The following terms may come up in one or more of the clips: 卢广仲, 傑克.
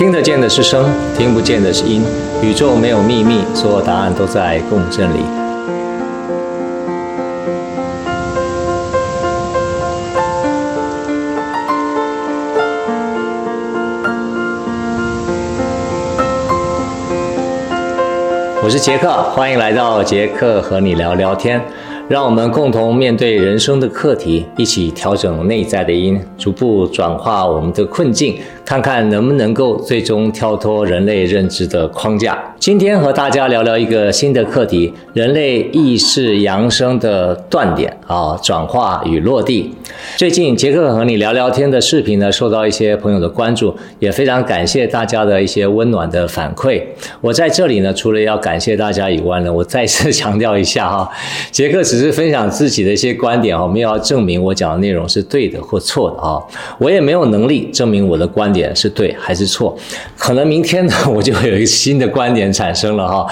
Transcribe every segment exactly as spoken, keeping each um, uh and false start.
听得见的是声，听不见的是音。宇宙没有秘密，所有答案都在共振里。我是杰克，欢迎来到杰克和你聊聊天。让我们共同面对人生的课题，一起调整内在的因，逐步转化我们的困境，看看能不能够最终跳脱人类认知的框架。今天和大家聊聊一个新的课题，人类意识扬升的断点啊，转化与落地。最近杰克和你聊聊天的视频呢，受到一些朋友的关注，也非常感谢大家的一些温暖的反馈。我在这里呢，除了要感谢大家以外呢，我再次强调一下哈，杰克只是只是分享自己的一些观点，我们要证明我讲的内容是对的或错的啊！我也没有能力证明我的观点是对还是错，可能明天呢我就会有一个新的观点产生了哈。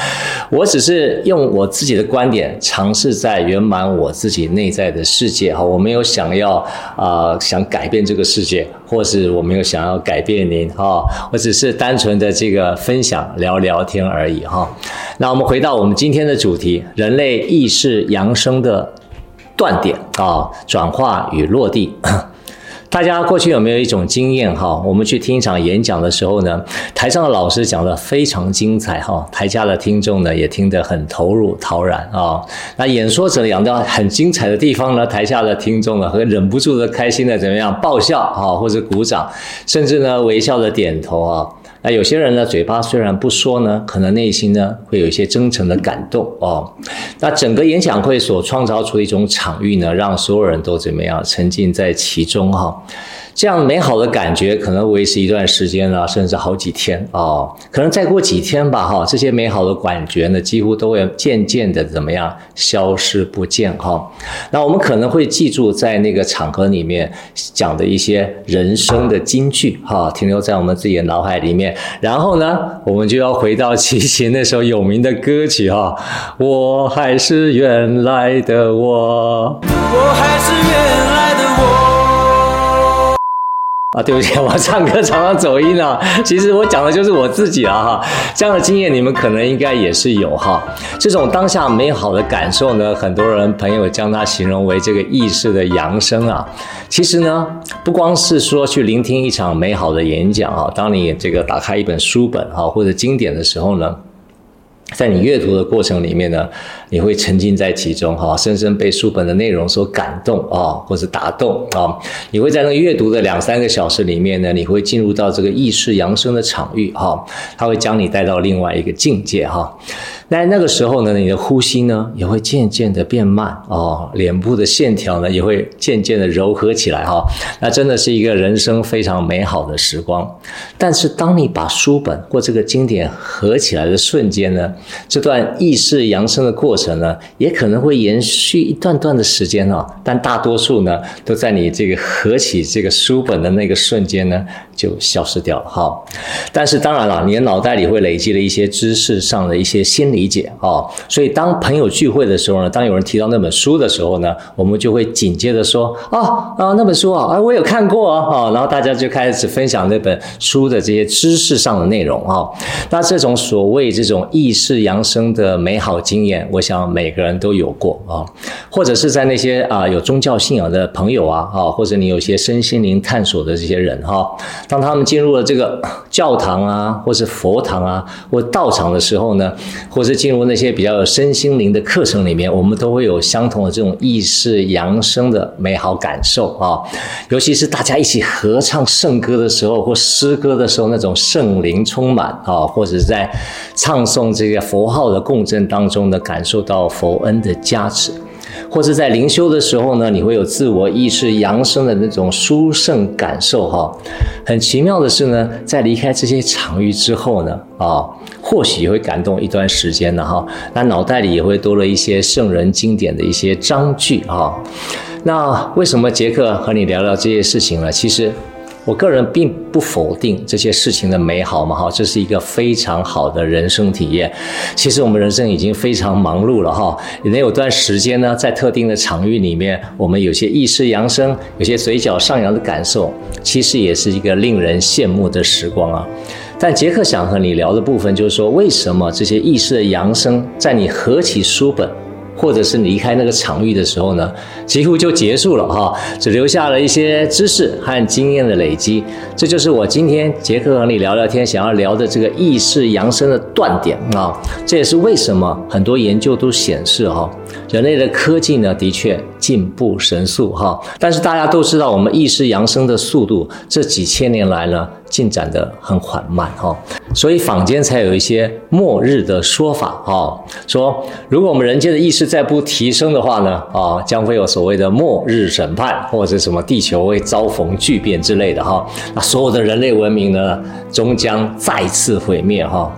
我只是用我自己的观点尝试在圆满我自己内在的世界哈，我没有想要啊、呃、想改变这个世界，或是我没有想要改变您哈，我只是单纯的这个分享聊聊天而已哈。那我们回到我们今天的主题，人类意识扬升的断点啊，转化与落地。大家过去有没有一种经验哈？我们去听一场演讲的时候呢，台上的老师讲得非常精彩哈，台下的听众呢也听得很投入陶然啊。那演说者讲到很精彩的地方呢，台下的听众呢和忍不住的开心的怎么样爆笑啊，或者鼓掌，甚至呢微笑的点头啊。那有些人呢，嘴巴虽然不说呢，可能内心呢会有一些真诚的感动哦。那整个演讲会所创造出一种场域呢，让所有人都怎么样沉浸在其中哈、哦。这样美好的感觉可能维持一段时间啦、啊，甚至好几天哦。可能再过几天吧哈、哦，这些美好的感觉呢，几乎都会渐渐的怎么样消失不见哈、哦。那我们可能会记住在那个场合里面讲的一些人生的金句哈、哦，停留在我们自己的脑海里面。然后呢，我们就要回到齐秦那首有名的歌曲哈、啊，我还是原来的我，我还是原来的我。啊，对不起，我唱歌常常走音啊。其实我讲的就是我自己啊哈。这样的经验你们可能应该也是有哈。这种当下美好的感受呢，很多人朋友将它形容为这个意识的扬升啊。其实呢，不光是说去聆听一场美好的演讲啊，当你这个打开一本书本啊或者经典的时候呢，在你阅读的过程里面呢，你会沉浸在其中哈，深深被书本的内容所感动啊，或者打动啊。你会在那个阅读的两三个小时里面呢，你会进入到这个意识扬升的场域哈，它会将你带到另外一个境界哈。那那个时候呢，你的呼吸呢也会渐渐的变慢哦，脸部的线条呢也会渐渐的柔和起来哈。那真的是一个人生非常美好的时光。但是当你把书本或这个经典合起来的瞬间呢，这段意识扬升的过程呢，也可能会延续一段段的时间哦，但大多数呢，都在你这个合起这个书本的那个瞬间呢，就消失掉了哈。但是当然了，你的脑袋里会累积了一些知识上的一些新理解哦，所以当朋友聚会的时候呢，当有人提到那本书的时候呢，我们就会紧接着说啊啊那本书啊，哎我有看过啊，然后大家就开始分享那本书的这些知识上的内容哈。那这种所谓这种意识是扬升的美好经验，我想每个人都有过啊，或者是在那些啊有宗教信仰的朋友啊啊，或者你有些身心灵探索的这些人哈，当他们进入了这个教堂啊，或是佛堂啊，或道场的时候呢，或是进入那些比较有身心灵的课程里面，我们都会有相同的这种意识扬升的美好感受啊，尤其是大家一起合唱圣歌的时候或诗歌的时候，那种圣灵充满啊，或者在唱诵这个佛号的共振当中呢，感受到佛恩的加持，或是在灵修的时候呢，你会有自我意识扬升的那种殊胜感受哈。很奇妙的是呢，在离开这些场域之后呢，啊，或许会感动一段时间的哈。那脑袋里也会多了一些圣人经典的一些章句哈。那为什么杰克和你聊聊这些事情呢？其实我个人并不否定这些事情的美好嘛，哈，这是一个非常好的人生体验。其实我们人生已经非常忙碌了哈，也有段时间呢，在特定的场域里面，我们有些意识扬升，有些嘴角上扬的感受，其实也是一个令人羡慕的时光啊。但杰克想和你聊的部分就是说，为什么这些意识的扬升，在你合起书本，或者是你离开那个场域的时候呢，几乎就结束了哈，只留下了一些知识和经验的累积。这就是我今天杰克和你聊聊天想要聊的这个意识扬升的断点啊。这也是为什么很多研究都显示哈，人类的科技呢的确进步神速哈，但是大家都知道，我们意识扬升的速度这几千年来呢进展得很缓慢哈，所以坊间才有一些末日的说法哈，说如果我们人间的意识再不提升的话呢，啊，将会有所谓的末日审判，或者什么地球会遭逢巨变之类的哈，那所有的人类文明呢，终将再次毁灭哈。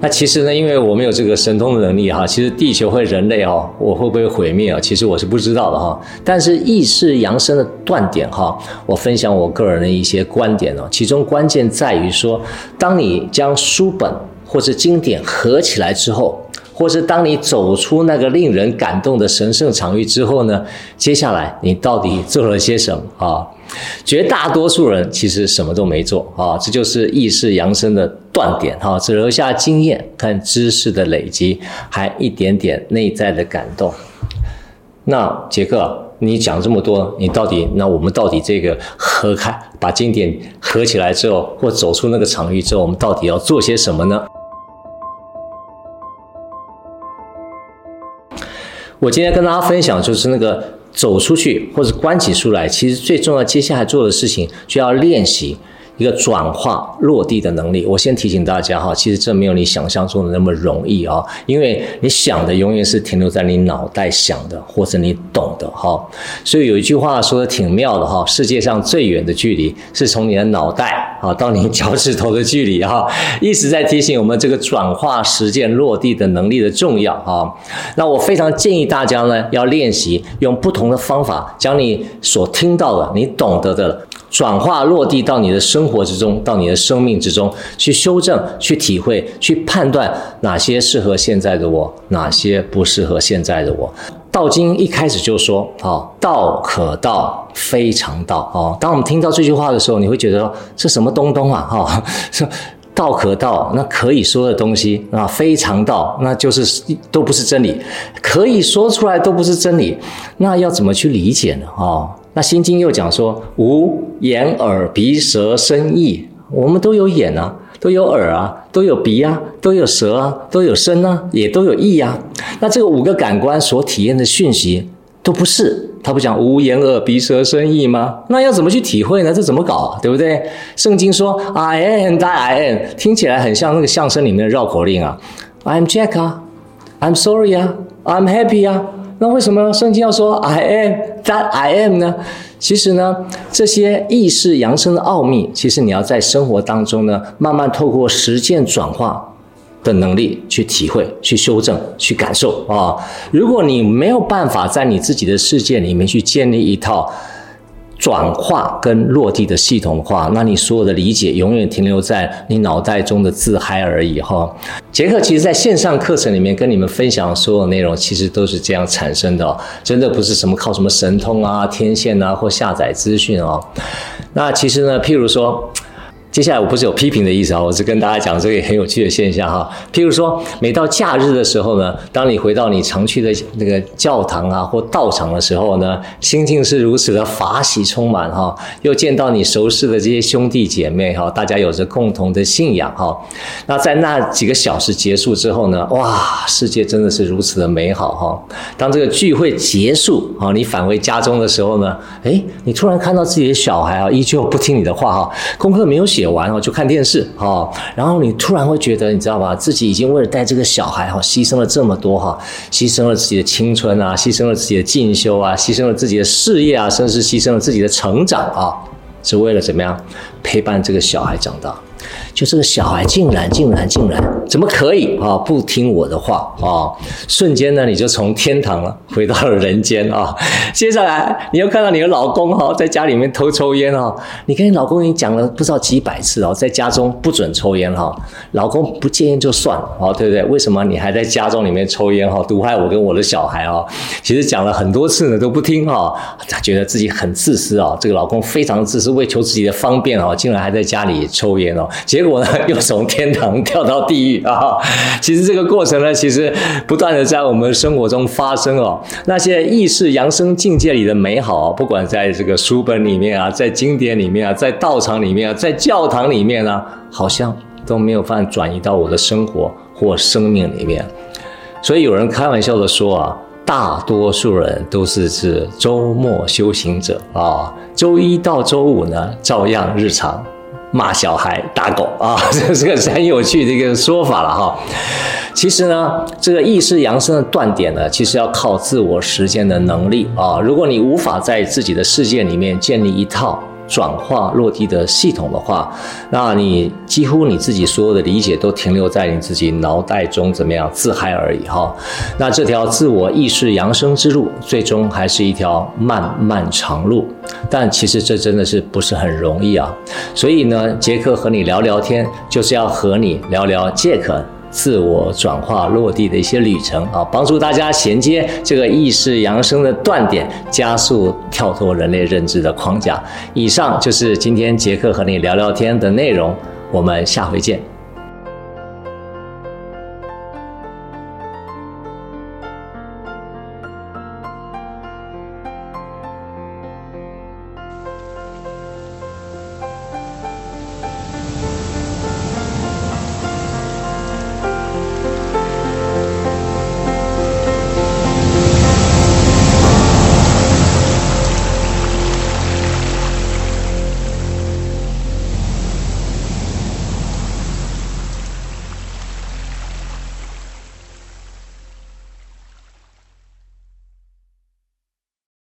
那其实呢，因为我们有这个神通的能力哈，其实地球和人类哈，我会不会毁灭啊？其实我是不知道的哈。但是意识扬升的断点哈，我分享我个人的一些观点哦。其中关键在于说，当你将书本或者经典合起来之后，或是当你走出那个令人感动的神圣场域之后呢，接下来你到底做了些什么啊？绝大多数人其实什么都没做啊，这就是意识扬升的断点哈，只留下经验和知识的累积，还一点点内在的感动。那杰克，你讲这么多，你到底那我们到底这个合开把经典合起来之后，或走出那个场域之后，我们到底要做些什么呢？我今天跟大家分享就是那个走出去或者关起书来，其实最重要接下来做的事情就要练习一个转化落地的能力。我先提醒大家哈，其实这没有你想象中的那么容易啊，因为你想的永远是停留在你脑袋想的，或者你懂的哈。所以有一句话说的挺妙的哈，世界上最远的距离是从你的脑袋啊到你脚趾头的距离哈，一直在提醒我们这个转化实践落地的能力的重要啊。那我非常建议大家呢，要练习用不同的方法，将你所听到的、你懂得的，转化落地到你的生活之中，到你的生命之中，去修正，去体会，去判断哪些适合现在的我，哪些不适合现在的我。道经一开始就说啊，道可道非常道啊。当我们听到这句话的时候，你会觉得这什么东东啊哈，道可道，那可以说的东西啊，非常道，那就是都不是真理，可以说出来都不是真理，那要怎么去理解呢啊？那心经又讲说，无眼耳鼻舌身意，我们都有眼啊，都有耳啊，都有鼻啊，都有舌啊，都有身啊，也都有意啊。那这个五个感官所体验的讯息都不是，他不讲无眼耳鼻舌身意吗？那要怎么去体会呢？这怎么搞啊？对不对？圣经说 I am that I am， 听起来很像那个相声里面的绕口令啊， I'm Jack 啊， I'm sorry 啊， I'm happy 啊。那为什么圣经要说 I am that I am 呢？其实呢，这些意识扬升的奥秘，其实你要在生活当中呢，慢慢透过实践转化的能力去体会、去修正、去感受啊。如果你没有办法在你自己的世界里面去建立一套转化跟落地的系统的话，那你所有的理解永远停留在你脑袋中的自嗨而已哈。杰克其实在线上课程里面跟你们分享的所有内容，其实都是这样产生的哦，真的不是什么靠什么神通啊、天线啊或下载资讯哦。那其实呢，譬如说，接下来我不是有批评的意思啊，我是跟大家讲这个很有趣的现象哈。譬如说，每到假日的时候呢，当你回到你常去的那个教堂啊或道场的时候呢，心境是如此的法喜充满哈，又见到你熟识的这些兄弟姐妹哈，大家有着共同的信仰哈。那在那几个小时结束之后呢，哇，世界真的是如此的美好哈。当这个聚会结束啊，你返回家中的时候呢，哎，你突然看到自己的小孩啊，依旧不听你的话哈，功课没有写完就看电视，然后你突然会觉得，你知道吧，自己已经为了带这个小孩牺牲了这么多，牺牲了自己的青春啊，牺牲了自己的进修啊，牺牲了自己的事业啊，甚至牺牲了自己的成长啊，是为了怎么样陪伴这个小孩长大。就这个小孩竟然竟然竟然怎么可以啊？不听我的话啊！瞬间呢，你就从天堂了回到了人间啊！接下来你又看到你的老公哈、啊，在家里面偷抽烟哈、啊，你跟你老公已经讲了不知道几百次哦、啊，在家中不准抽烟哈、啊，老公不戒烟就算了哦、啊，对不对？为什么你还在家中里面抽烟哈、啊？毒害我跟我的小孩哦、啊！其实讲了很多次呢都不听哈、啊，他觉得自己很自私哦、啊，这个老公非常自私，为求自己的方便哦、啊，竟然还在家里抽烟哦、啊，结果呢又从天堂掉到地狱啊！其实这个过程呢，其实不断的在我们生活中发生哦。那些意识扬升境界里的美好、哦，不管在这个书本里面啊，在经典里面啊，在道场里面啊，在教堂里面啊，好像都没有办法转移到我的生活或生命里面。所以有人开玩笑的说啊，大多数人都是是周末修行者啊，周一到周五呢，照样日常。骂小孩打狗啊，这是个很有趣的一个说法了哈。其实呢，这个意识扬升的断点呢，其实要靠自我实践的能力啊。如果你无法在自己的世界里面建立一套转化落地的系统的话，那你几乎你自己所有的理解都停留在你自己脑袋中怎么样自嗨而已哈。那这条自我意识扬升之路，最终还是一条漫漫长路。但其实这真的是不是很容易啊。所以呢，杰克和你聊聊天，就是要和你聊聊杰克自我转化落地的一些旅程啊，帮助大家衔接这个意识扬升的断点，加速跳脱人类认知的框架。以上就是今天杰克和你聊聊天的内容，我们下回见。